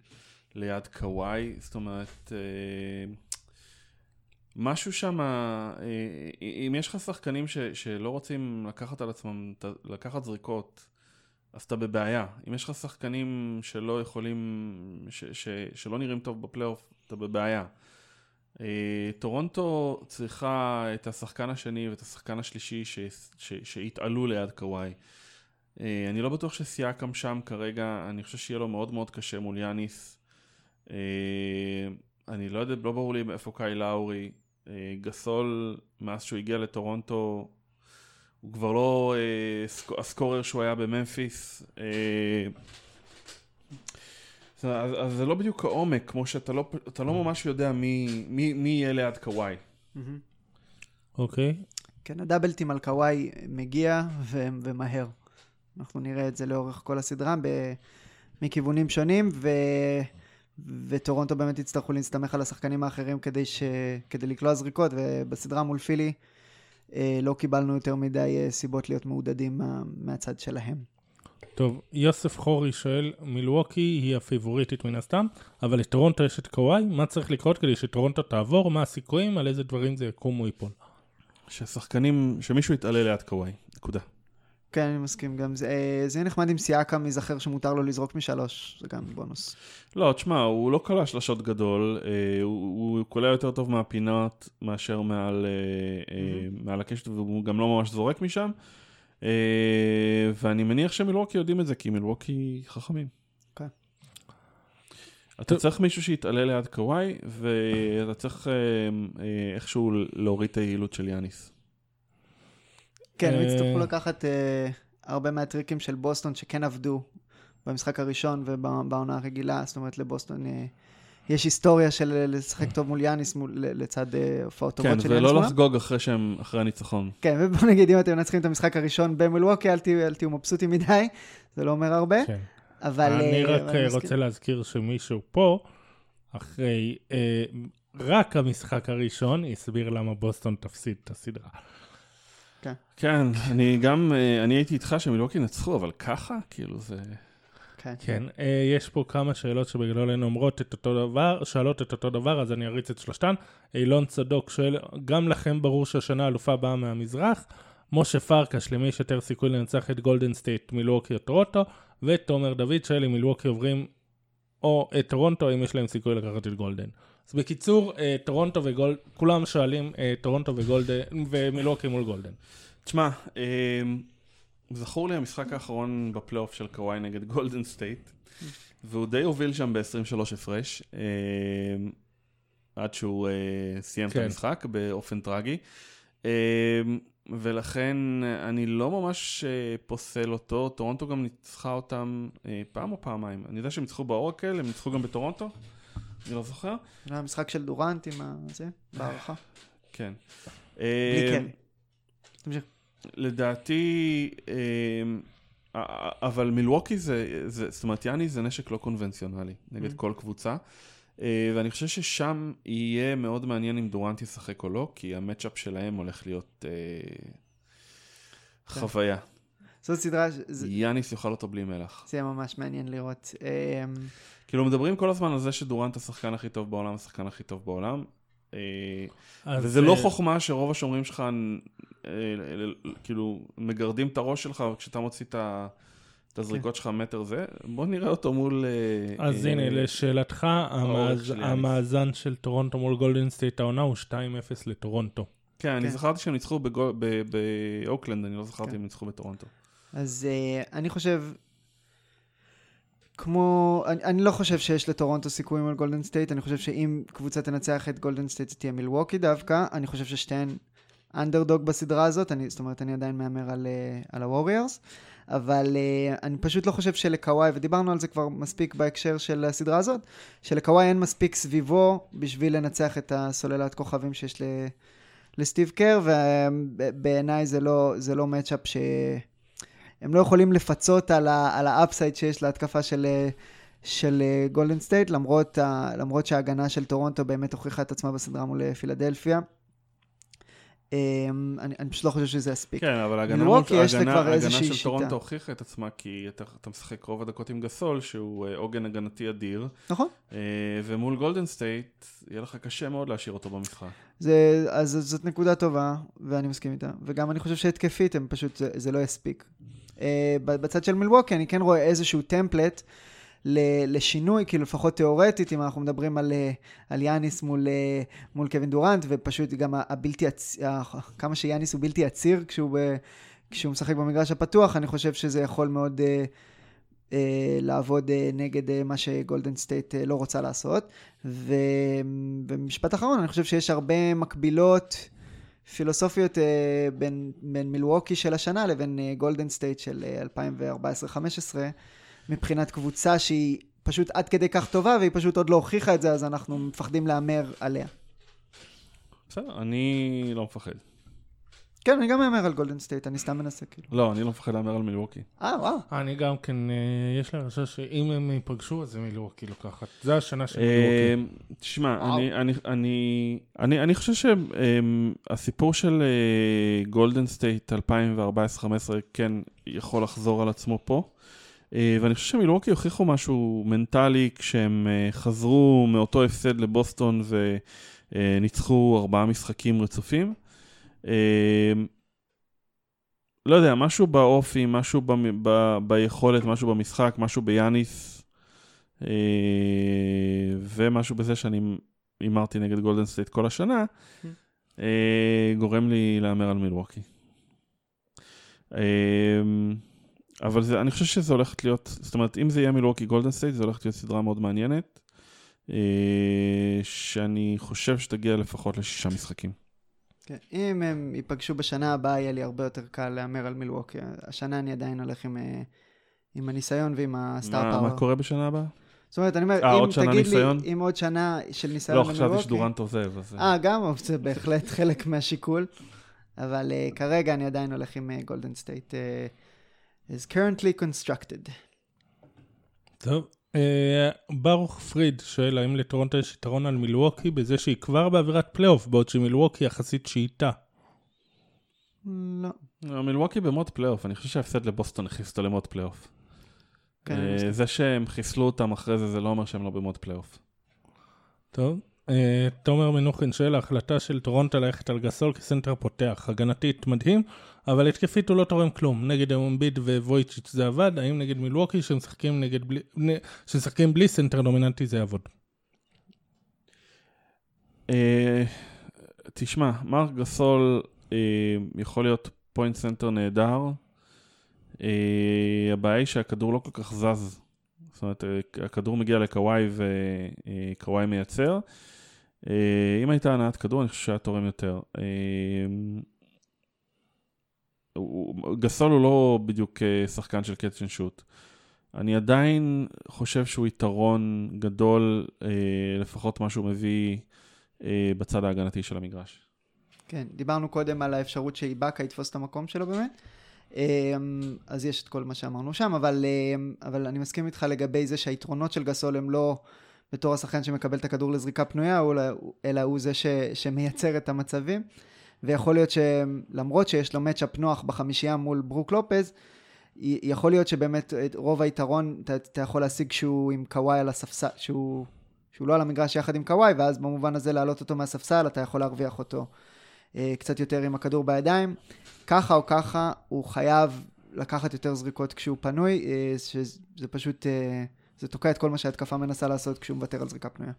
ליד קוואי, זאת אומרת, אה, משהו שם, אה, אם יש לך שחקנים ש, שלא רוצים לקחת על עצמם, לקחת זריקות, אז אתה בבעיה. אם יש לך שחקנים שלא יכולים, ש, ש, שלא נראים טוב בפלייאוף, אתה בבעיה. טורונטו צריכה את השחקן השני ואת השחקן השלישי שהתעלו ליד קוואי. אני לא בטוח שסייקם שם כרגע, אני חושב שיהיה לו מאוד מאוד קשה מול יאניס. אני לא יודע, לא ברור לי איפה קייל לאורי. גסול, מאז שהוא הגיע לטורונטו, הוא כבר לא הסקורר שהוא היה בממפיס. אז, אז זה לא בדיוק העומק, כמו שאתה לא, אתה לא ממש יודע מי, מי, מי יהיה ליד קוואי. אוקיי. כן, הדאבלטים על קוואי מגיע ו- ומהר. אנחנו נראה את זה לאורך כל הסדרה, ב- מכיוונים שונים, ו- וטורונטו באמת יצטרכו להסתמך על השחקנים האחרים כדי, ש- כדי לקלוע זריקות, ובסדרה מול פילי אה, לא קיבלנו יותר מדי אה, סיבות להיות מעודדים מה- מהצד שלהם. טוב, יוסף חורי שואל, מילווקי היא הפיבוריטית מן הסתם, אבל לטורונטו יש את קוואי, מה צריך לקרות כדי שטורונטו תעבור, מה הסיכויים, על איזה דברים זה יקום או ייפול? ששחקנים, שמישהו יתעלה ליד קוואי, נקודה. כן, אני מסכים גם, זה יהיה נחמד עם סייקם, יזכר שמותר לו לזרוק משלוש, זה גם בונוס. לא, תשמע, הוא לא קלע שלשות גדול, הוא קולע יותר טוב מהפינות, מאשר מעל הקשת, והוא גם לא ממש זורק משם, ואני מניח שמילווקי יודעים את זה, כי מילווקי חכמים. אתה צריך מישהו שיתעלה ליד קוואי, ואתה צריך איכשהו להוריד את היעילות של יאניס. כן, הם הצטרכו לקחת הרבה מהטריקים של בוסטון, שכן עבדו במשחק הראשון ובעונה הרגילה, זאת אומרת לבוסטון יש היסטוריה של לשחק טוב מול יאניס, לצד הופעות טובות של יאניס. כן, ולא לחגוג אחרי הניצחון. כן, ובוא נגיד, אם אתם מנצחים את המשחק הראשון במילווקי, אל תהיו מבסוטים מדי, זה לא אומר הרבה. אני רק רוצה להזכיר שמישהו פה, אחרי רק המשחק הראשון, הסביר למה בוסטון תפסיד את הסדרה. כן, אני גם, אני הייתי איתך שמילווקי נצחו, אבל ככה, כאילו זה... כן, יש פה כמה שאלות שבגדול הן אומרות את אותו דבר, שאלות את אותו דבר, אז אני אריץ את שלושתן. אילון צדוק שואל, גם לכם ברור שהשנה אלופה באה מהמזרח, משה פרקש, למי יש יותר סיכוי לנצח את גולדן סטייט, מילווקי או טורונטו, ותומר דוד שואל, אם מילווקי עוברים או את טורונטו, אם יש להם סיכוי לקחת את גולדן. אז בקיצור, טורונטו וגולדן, כולם שואלים טורונטו וגולדן, ומילוקי מול גולדן. תשמע, זכור לי המשחק האחרון בפלייאוף של קוואי נגד גולדן סטייט, והוא די הוביל שם ב-עשרים ושלוש הפרש, עד שהוא סיים את המשחק באופן טרגי. ולכן אני לא ממש פוסל אותו. טורונטו גם ניצחה אותם פעם או פעמיים. אני יודע שהם ניצחו באורקל, הם ניצחו גם בטורונטו. אני לא זוכר. זה המשחק של דורנט עם זה, בערכה. כן. בלי קרי. תמשיך. לדעתי, אבל מילווקי זה, זאת אומרת, יעני זה נשק לא קונבנציונלי נגד כל קבוצה. ואני חושב ששם יהיה מאוד מעניין אם דורנט ישחק או לא, כי המאץ'אפ שלהם הולך להיות חוויה. זאת סדרה... יאניס יאכל אותו בלי מלח. זה ממש מעניין לראות. כאילו מדברים כל הזמן על זה שדורנט השחקן הכי טוב בעולם, השחקן הכי טוב בעולם, וזה לא חוכמה שרוב השומרים שלך כאילו מגרדים את הראש שלך, וכשאתה מוציא את ה... את הזריקות שלך מטר זה, בוא נראה אותו מול... אז הנה, לשאלתך, המאזן של טורונטו מול גולדן סטייט העונה הוא שתיים אפס לטורונטו. כן, אני זכרתי שהם ניצחו באוקלנד, אני לא זכרתי אם ניצחו בטורונטו. אז אני חושב, כמו... אני לא חושב שיש לטורונטו סיכויים על גולדן סטייט, אני חושב שאם קבוצה תנצח את גולדן סטייט, זה תהיה מילווקי דווקא, אני חושב ששתיהן אנדרדוג בסדרה הזאת, זאת אומרת, אני עדיין מאמר על הווריורס, אבל uh, אני פשוט לא חושב שלקוואי, ודיברנו על זה כבר מספיק בהקשר של הסדרה הזאת, שלקוואי אין מספיק סביבו בשביל לנצח את הסוללת כוכבים שיש ל, לסטיב קר, ובעיניי זה לא, זה לא מאץ'אפ שהם לא יכולים לפצות על, ה, על האפסייד שיש להתקפה של, של גולדן סטייט, למרות, ה, למרות שההגנה של טורונטו באמת הוכיחה את עצמה בסדרה מול פילדלפיה. אני פשוט לא חושב שזה יספיק. כן, אבל ההגנה של טורונטו הוכיחה את עצמה, כי אתה משחק רוב הדקות עם גסול, שהוא עוגן הגנתי אדיר. נכון. ומול גולדן סטייט, יהיה לך קשה מאוד להשאיר אותו במשחק. אז זאת נקודה טובה, ואני מסכים איתה. וגם אני חושב שהתקפית, פשוט זה לא יספיק. בצד של מילווקי, אני כן רואה איזשהו טמפלט לשינוי, כאילו לפחות תיאורטית, אם אנחנו מדברים על, על יאניס מול, מול קווין דורנט, ופשוט גם הבלתי, כמה שיאניס הוא בלתי עציר כשהוא, כשהוא משחק במגרש הפתוח, אני חושב שזה יכול מאוד uh, uh, לעבוד uh, נגד uh, מה שגולדן סטייט uh, לא רוצה לעשות. ובמשפט אחרון, אני חושב שיש הרבה מקבילות פילוסופיות uh, בין, בין מילווקי של השנה לבין גולדן uh, סטייט של uh, אלפיים ארבע עשרה חמש עשרה, מבחינת קבוצה שהיא פשוט עד כדי כך טובה, והיא פשוט עוד לא הוכיחה את זה, אז אנחנו מפחדים לאמר עליה. בסדר, אני לא מפחד. כן, אני גם אמר על גולדן סטייט, אני סתם מנסה כאילו. לא, אני לא מפחד לאמר על מילווקי. אה, וואו. אני גם כן, יש לי הרשע שאם הם ייפגשו, אז מילווקי לוקחת. זה השנה של מילווקי. תשמע, אני חושב שהסיפור של גולדן סטייט אלפיים ארבע עשרה חמש עשרה כן יכול לחזור על עצמו פה. ואני חושב שמילווקי הוכיחו משהו מנטלי כשהם חזרו מאותו הפסד לבוסטון וניצחו ארבעה משחקים רצופים. לא יודע, משהו באופי, משהו ביכולת, משהו במשחק, משהו ביאניס, ומשהו בזה שאני אמרתי נגד גולדן סטייט כל השנה, גורם לי לאמר על מילווקי. אבל זה, אני חושב שזה הולכת להיות, זאת אומרת, אם זה יהיה מילווקי גולדן סטייט, זה הולכת להיות סדרה מאוד מעניינת, שאני חושב שתגיע לפחות לשישה משחקים. כן, אם הם ייפגשו בשנה הבאה, יהיה לי הרבה יותר קל לאמר על מילווקי. השנה אני עדיין הולך עם, עם הניסיון ועם הסטאר פאוור. מה, מה קורה בשנה הבאה? זאת אומרת, אני אומר, אם תגיד ניסיון? לי, אם עוד שנה של ניסיון לא, במילווקי... לא, עכשיו יש דורנט עוזב. אה, גם, זה בהחלט חלק מהשיקול. אבל כרגע אני עדיין הולך עם גולדן סטייט. is currently constructed. טוב, ברוך פריד שואל, האם לטורונטו יש יתרון על מילווקי בזה שהיא כבר בעבירת פלייאוף, בעוד שמילווקי יחסית שאיתה? לא. מילווקי במות פלייאוף, אני חושב שההפסד לבוסטון חיסלו למות פלייאוף. זה שהם חיסלו אותם אחרי זה, זה לא אומר שהם לא במות פלייאוף. טוב. תומר מנוחן של ההחלטה של טורונטו ללכת על גסול כסנטר פותח, הגנתית מדהים, אבל התקפית הוא לא תורם כלום. נגד אמביד וויצ'יץ' זה עבד, האם נגד מילווקי שמשחקים נגד בלי, שמשחקים בלי סנטר דומיננטי זה יעבוד? תשמע, מרק גסול יכול להיות פוינט סנטר נהדר, הבעיה היא שהכדור לא כל כך זז, זאת אומרת, הכדור מגיע לקוואי וקוואי מייצר. אם הייתה הנעת כדור, אני חושב שהיה תורם יותר. גסול הוא לא בדיוק שחקן של קאץ' אנד שוט. אני עדיין חושב שהוא יתרון גדול, לפחות מה שהוא מביא בצד ההגנתי של המגרש. כן, דיברנו קודם על האפשרות שאיבאקה יתפוס את המקום שלו באמת. אז יש את כל מה שאמרנו שם, אבל, אבל אני מסכים איתך לגבי זה שהיתרונות של גסול הם לא בתור השחקן שמקבל את הכדור לזריקה פנויה, אלא הוא זה ש, שמייצר את המצבים, ויכול להיות שלמרות שיש לו מאץ' הפנוח בחמישייה מול ברוק לופז, יכול להיות שבאמת רוב היתרון אתה, אתה יכול להשיג שהוא עם קוואי על הספסל, שהוא, שהוא לא על המגרש יחד עם קוואי, ואז במובן הזה להעלות אותו מהספסל, אתה יכול להרוויח אותו קצת יותר עם הכדור בידיים. ככה או ככה, הוא חייב לקחת יותר זריקות כשהוא פנוי, שזה פשוט, זה תוקע את כל מה שההתקפה מנסה לעשות כשהוא מוותר על זריקה פנויה.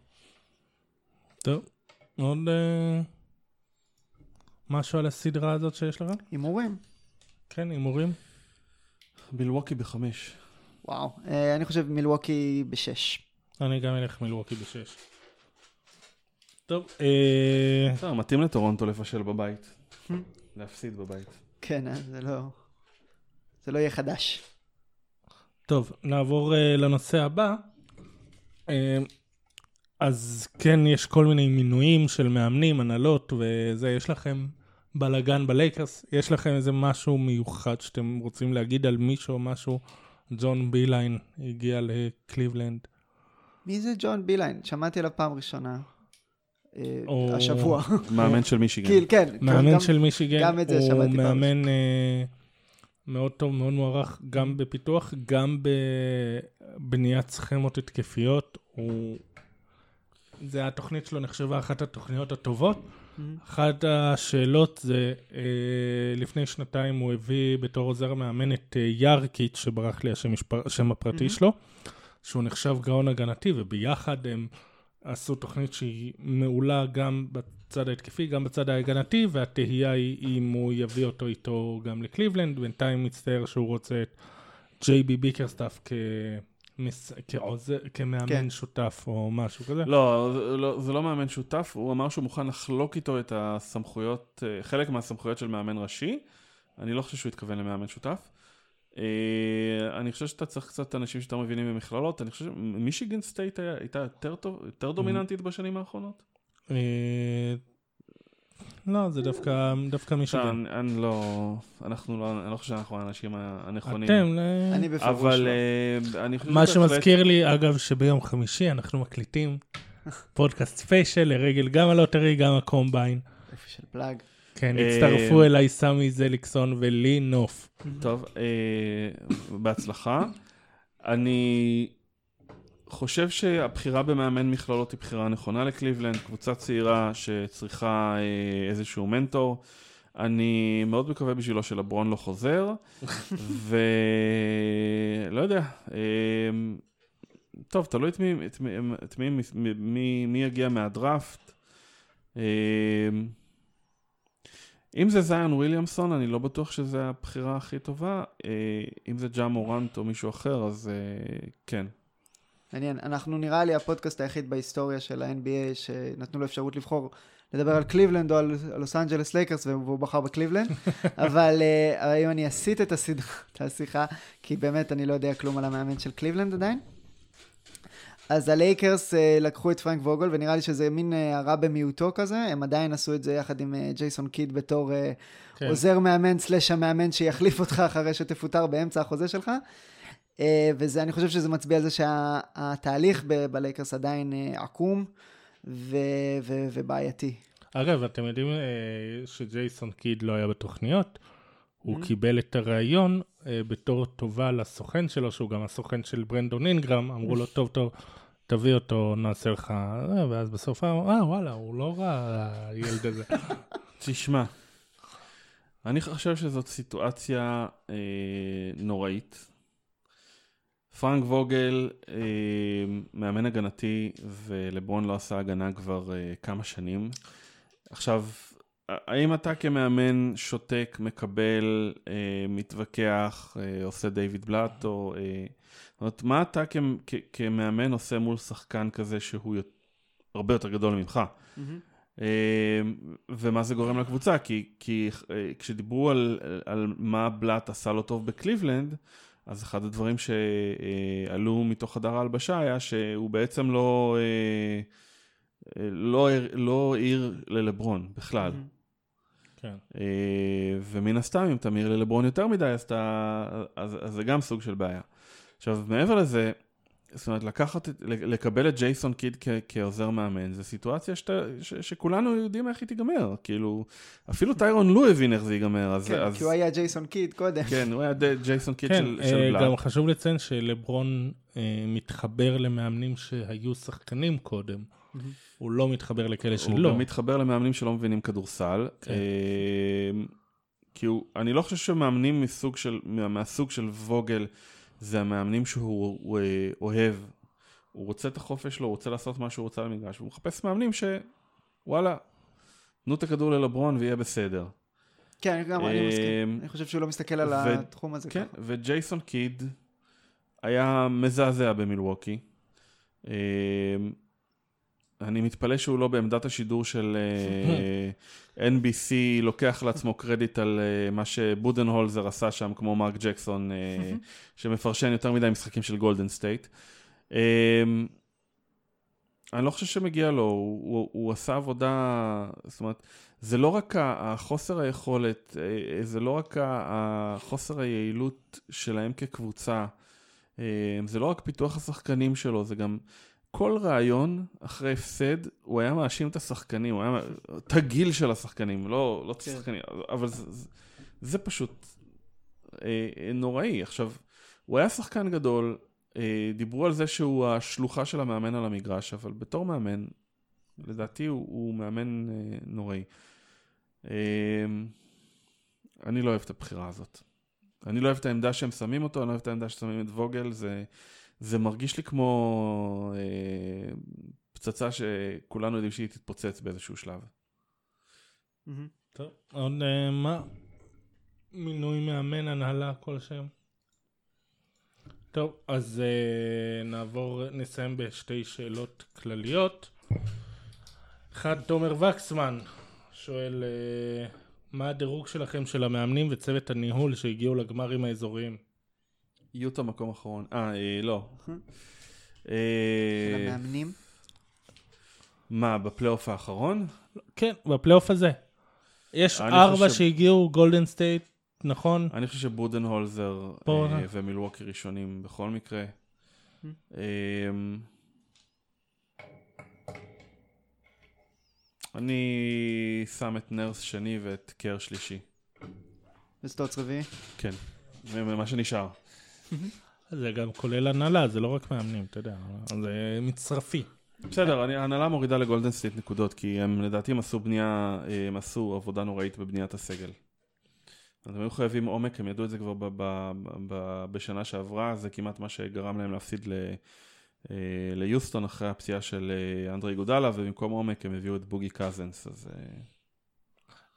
טוב, עוד משהו על הסדרה הזאת שיש לך? אימורים. כן, אימורים. מילווקי בחמש. וואו, אני חושב מילווקי בשש. אני גם אלך מילווקי בשש. טוב, מתאים לטורונטו לפשל בבית. להפסיד בבית. כן, זה לא... זה לא יהיה חדש. טוב, נעבור לנושא הבא. אז כן, יש כל מיני מינויים של מאמנים, הנהלות, וזה, יש לכם בלגן בלייקרס, יש לכם איזה משהו מיוחד שאתם רוצים להגיד על מישהו, משהו, ג'ון ביליין הגיע לקליבלנד. מי זה ג'ון ביליין? שמעתי עליו פעם ראשונה. השבוע. מאמן של מישיגן. כן, מאמן של מישיגן, הוא מאמן מאוד טוב, מאוד מוערך, גם בפיתוח, גם בבניית סכמות התקפיות. זה התוכנית שלו נחשבה אחת התוכניות הטובות. אחת השאלות זה, לפני שנתיים הוא הביא בתור עוזר מאמן את ירקיץ' שברח לי השם הפרטי שלו, שהוא נחשב גאון הגנתי, וביחד הם עשו תוכנית שהיא מעולה גם בצד ההתקפי, גם בצד ההגנתי, והתהייה היא אם הוא יביא אותו איתו גם לקליבלנד. בינתיים מצטער שהוא רוצה את ג'יי בי ביקרסטאף כמאמן שותף או משהו כזה. לא, זה לא מאמן שותף, הוא אמר שהוא מוכן לחלוק איתו את הסמכויות, חלק מהסמכויות של מאמן ראשי. אני לא חושב שהוא התכוון למאמן שותף. אני חושב שאתה צריך קצת אנשים שאתה מבינים במכללות. אני חושב שמישיגן סטייט הייתה יותר דומיננטית בשנים האחרונות. לא, זה דווקא מישיגן. אני לא חושב שאנחנו האנשים הנכונים. אתם, אני בפירוש לא. מה שמזכיר לי, אגב, שביום חמישי אנחנו מקליטים פודקאסט ספיישל לרגל גם הלוטרי, גם הקומביין. איפה של פלאג. כן, הצטרפו אליי סמי זליקסון ולי נוף. טוב, בהצלחה. אני חושב שהבחירה במאמן מכללות היא בחירה נכונה לקליבלנד, קבוצה צעירה שצריכה איזשהו מנטור. אני מאוד מקווה בשבילו שלברון לא חוזר, ולא יודע. טוב, תלוי את מי יגיע מהדראפט. אם זה זיון וויליאמסון, אני לא בטוח שזה הבחירה הכי טובה. אם זה ג'ה מורנט או מישהו אחר, אז כן. מעניין. אנחנו נראה לי הפודקאסט היחיד בהיסטוריה של ה-אן בי איי שנתנו לו אפשרות לבחור לדבר על קליבלנד או על לוס אנג'לס לייקרס, והוא בחר בקליבלנד. אבל היום אני אסיט את השיחה, כי באמת אני לא יודע כלום על המאמן של קליבלנד עדיין. אז הלייקרס לקחו את פרנק ווגל, ונראה לי שזה מין הרע במיעוטו כזה, הם עדיין עשו את זה יחד עם ג'ייסון קיד בתור כן. עוזר מאמן סלש המאמן שיחליף אותך אחרי שתפוטר באמצע החוזה שלך, ואני חושב שזה מצביע על זה שהתהליך ב- בלייקרס עדיין עקום ו- ו- ובעייתי. אגב, אתם יודעים שג'ייסון קיד לא היה בתוכניות, הוא mm-hmm. קיבל את הרעיון בתור טובה לסוכן שלו, שהוא גם הסוכן של ברנדון אינגרם, אמרו לו טוב טוב, תביא אותו, נעשה לך, ואז בסוף, אה, וואלה, הוא לא רע, הילד הזה. תשמע, אני חושב שזאת סיטואציה אה, נוראית. פרנק ווגל, אה, מאמן הגנתי, ולברון לא עשה הגנה כבר אה, כמה שנים. עכשיו, האם אתה כמאמן שותק, מקבל, אה, מתווכח, אה, עושה דיוויד בלאט, או... אה, זאת אומרת, מה אתה כ- כ- כמאמן עושה מול שחקן כזה שהוא י- הרבה יותר גדול ממך? Mm-hmm. אה, ומה זה גורם לקבוצה? כי, כי אה, כשדיברו על, על מה בלאט עשה לא טוב בקליבלנד, אז אחד הדברים שעלו מתוך חדר ההלבשה היה שהוא בעצם לא... אה, לא, לא עיר ללברון בכלל. כן. ומן הסתם, אם אתה עיר ללברון יותר מדי, אז, אתה, אז, אז זה גם סוג של בעיה. עכשיו, מעבר לזה, זאת אומרת, לקחת, לקבל את ג'ייסון קיד כ, כעוזר מאמן, זו סיטואציה שת, ש, שכולנו יודעים איך היא תיגמר. כאילו, אפילו טיירון לא הבין איך זה ייגמר. אז, כן, אז... כי הוא היה ג'ייסון קיד קודם. כן, הוא היה ג'ייסון קיד כן, של, של אה, בלאד. גם חשוב לציין שלברון אה, מתחבר למאמנים שהיו שחקנים קודם. הוא לא מתחבר לכאלה שלא. הוא גם מתחבר למאמנים שלא מבינים כדורסל. כי אני לא חושב שמאמנים מהסוג של ווגל, זה המאמנים שהוא אוהב. הוא רוצה את החופש שלו, הוא רוצה לעשות מה שהוא רוצה למגרש. הוא מחפש מאמנים שוואלה, תנו את הכדור ללברון ויהיה בסדר. כן, גם אני מסכים. אני חושב שהוא לא מסתכל על התחום הזה. כן, וג'ייסון קיד היה מזעזע במילווקי. אני מתפלא שהוא לא בעמדת השידור של אן בי סי לוקח לעצמו קרדיט על מה שבודנהולזר עשה שם, כמו מרק ג'קסון, שמפרשן יותר מדי משחקים של גולדן סטייט. אני לא חושב שמגיע לו, הוא עשה עבודה, זאת אומרת, זה לא רק החוסר היכולת, זה לא רק החוסר היעילות שלהם כקבוצה, זה לא רק פיתוח השחקנים שלו, זה גם... כל רעיון אחרי הפסד, הוא היה מאשים את השחקנים, הוא היה את הגיל של השחקנים, לא, לא את השחקנים, אבל זה, זה, זה פשוט אה, נוראי. עכשיו, הוא היה שחקן גדול, אה, דיברו על זה שהוא השלוחה של המאמן על המגרש, אבל בתור מאמן, לדעתי הוא, הוא מאמן אה, נוראי. אה, אני לא אוהב את הבחירה הזאת. אני לא אוהב את העמדה שהם שמים אותו, אני לא אוהב את העמדה ששמים את ווגל, זה... זה מרגיש לי כמו אה, פצצה שכולנו יודעים שהיא תתפוצץ באיזשהו שלב. Mm-hmm. טוב, עוד אה, מה? מינוי מאמן, הנהלה, כל שם. טוב, אז אה, נעבור, נסיים בשתי שאלות כלליות. אחד, תומר וקסמן, שואל, אה, מה הדירוג שלכם של המאמנים וצוות הניהול שהגיעו לגמרים האזוריים? יוטה מקום אחרון. אה, לא. של המאמנים? מה, בפלייאוף האחרון? כן, בפלייאוף הזה. יש ארבע שהגיעו, גולדן סטייט, נכון? אני חושב שבודנהולזר ומילווקי ראשונים בכל מקרה. אני שם את נרס שני ואת קר שלישי. וסטוץ רביעי? כן, ומה שנשאר. זה גם כולל הנהלה, זה לא רק מאמנים, אתה יודע, זה מצרפי. בסדר, ההנהלה מורידה לגולדן סטייט נקודות, כי הם לדעתי עשו בנייה, הם עשו עבודה נוראית בבניית הסגל. הם היו חייבים עומק, הם ידעו את זה כבר בשנה שעברה, זה כמעט מה שגרם להם להפסיד ליוסטון אחרי הפציעה של אנדרי גודלה, ובמקום עומק הם הביאו את בוגי קזנס, אז...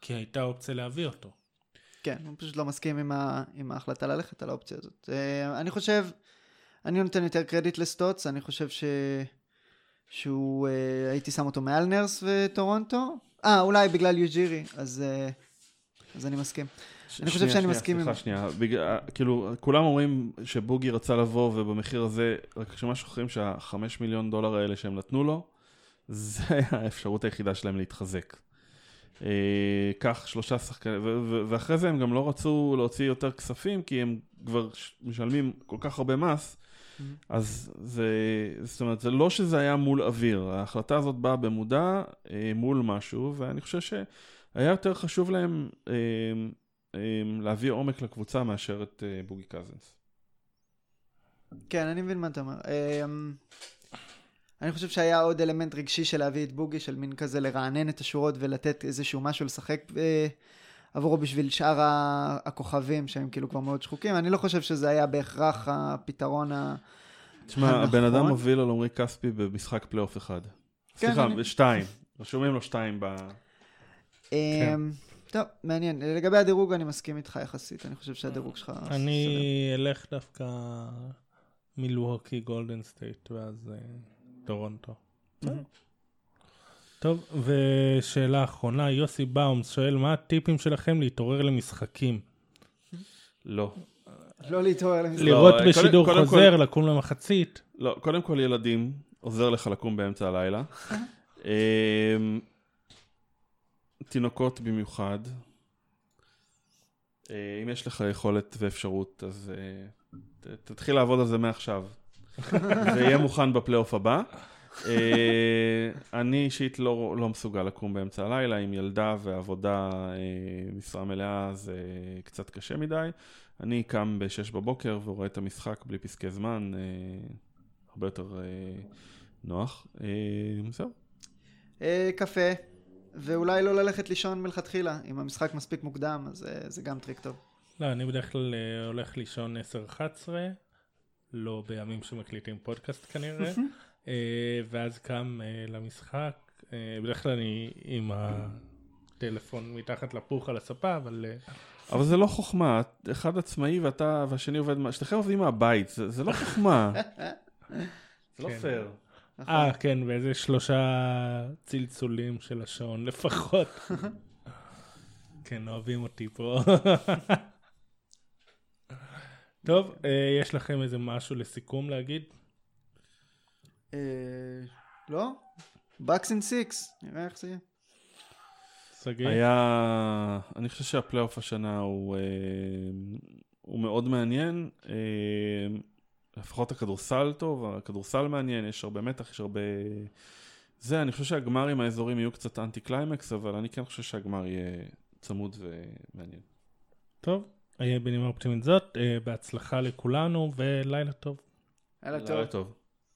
כי הייתה אופציה להביא אותו. כן, הוא פשוט לא מסכים עם, ה, עם ההחלטה ללכת על האופציה הזאת. Uh, אני חושב, אני נותן יותר קרדיט לסטוץ, אני חושב ש... שהוא, uh, הייתי שם אותו מעל נרס וטורונטו, אה, אולי בגלל יוג'ירי, אז, uh, אז אני מסכים. ש- אני חושב שנייה, שאני שנייה, מסכים סליחה, עם... שנייה, בגלל, כאילו, כולם אומרים שבוגי רצה לבוא, ובמחיר הזה, רק שמה שוכרים שהחמש מיליון דולר האלה שהם נתנו לו, זה האפשרות היחידה שלהם להתחזק. כך שלושה שחקנים, ואחרי זה הם גם לא רצו להוציא יותר כספים, כי הם כבר משלמים כל כך הרבה מס, אז זה, זאת אומרת, זה לא שזה היה מול אוויר, ההחלטה הזאת באה במודע מול משהו, ואני חושב שהיה יותר חשוב להם להביא עומק לקבוצה מאשר את בוגי קזנס. כן, אני מבין מה אתה אומר. אני חושב שהיה עוד אלמנט רגשי של להביא את בוגי, של מין כזה לרענן את השורות ולתת איזשהו משהו לשחק אה, עבורו בשביל שאר הכוכבים שהם כאילו כבר מאוד שחוקים. אני לא חושב שזה היה בהכרח הפתרון ה... תשמע, הבן אדם מוביל על עומרי כספי במשחק פלייאוף אחד. כן, סליחה, אני... שתיים. רשומים לו שתיים ב... כן. טוב, מעניין. לגבי הדירוג אני מסכים איתך יחסית. אני חושב שהדירוג שלך... אני אלך דווקא מלוהקי גולדן סטייט ואז טורונטו. טוב, ושאלה אחרונה, יוסי באומס שואל, מה הטיפים שלכם להתעורר למשחקים? לא. לא להתעורר למשחקים. לראות בשידור חוזר, לקום למחצית. לא, קודם כל ילדים, עוזר לך לקום באמצע הלילה. תינוקות במיוחד. אם יש לך יכולת ואפשרות, אז תתחיל לעבוד על זה מעכשיו. זה יהיה מוכן בפלייאוף הבא. אני אישית לא, לא מסוגל לקום באמצע הלילה, עם ילדה ועבודה משרה מלאה זה קצת קשה מדי. אני קם ב-שש בבוקר ורואה את המשחק בלי פסקי זמן, הרבה יותר נוח. זהו. קפה, ואולי לא ללכת לישון מלכתחילה, אם המשחק מספיק מוקדם, אז זה גם טריק טוב. לא, אני בדרך כלל הולך לישון עשר אחת עשרה, לא בימים שמקליטים פודקאסט כנראה, ואז קם למשחק, בדרך כלל אני עם הטלפון מתחת לפוך על הספה, אבל... אבל זה לא חוכמה, אחד עצמאי ואתה והשני עובד, שתכם עובדים מהבית, זה לא חוכמה. זה לא פייר. אה, כן, ואיזה שלושה צלצולים של השעון לפחות. כן, אוהבים אותי פה. טוב, יש לכם איזה משהו לסיכום להגיד? לא? Bucks in six, נראה איך זה יהיה. סגיר. היה, אני חושב שהפלייאוף השנה הוא הוא מאוד מעניין, לפחות הכדורסל טוב, הכדורסל מעניין, יש הרבה מתח, יש הרבה... זה, אני חושב שהגמרים האזורים יהיו קצת אנטי קליימקס, אבל אני כן חושב שהגמר יהיה צמוד ומעניין. טוב, היה בנימה אופטימית זאת, בהצלחה לכולנו ולילה טוב. לילה טוב.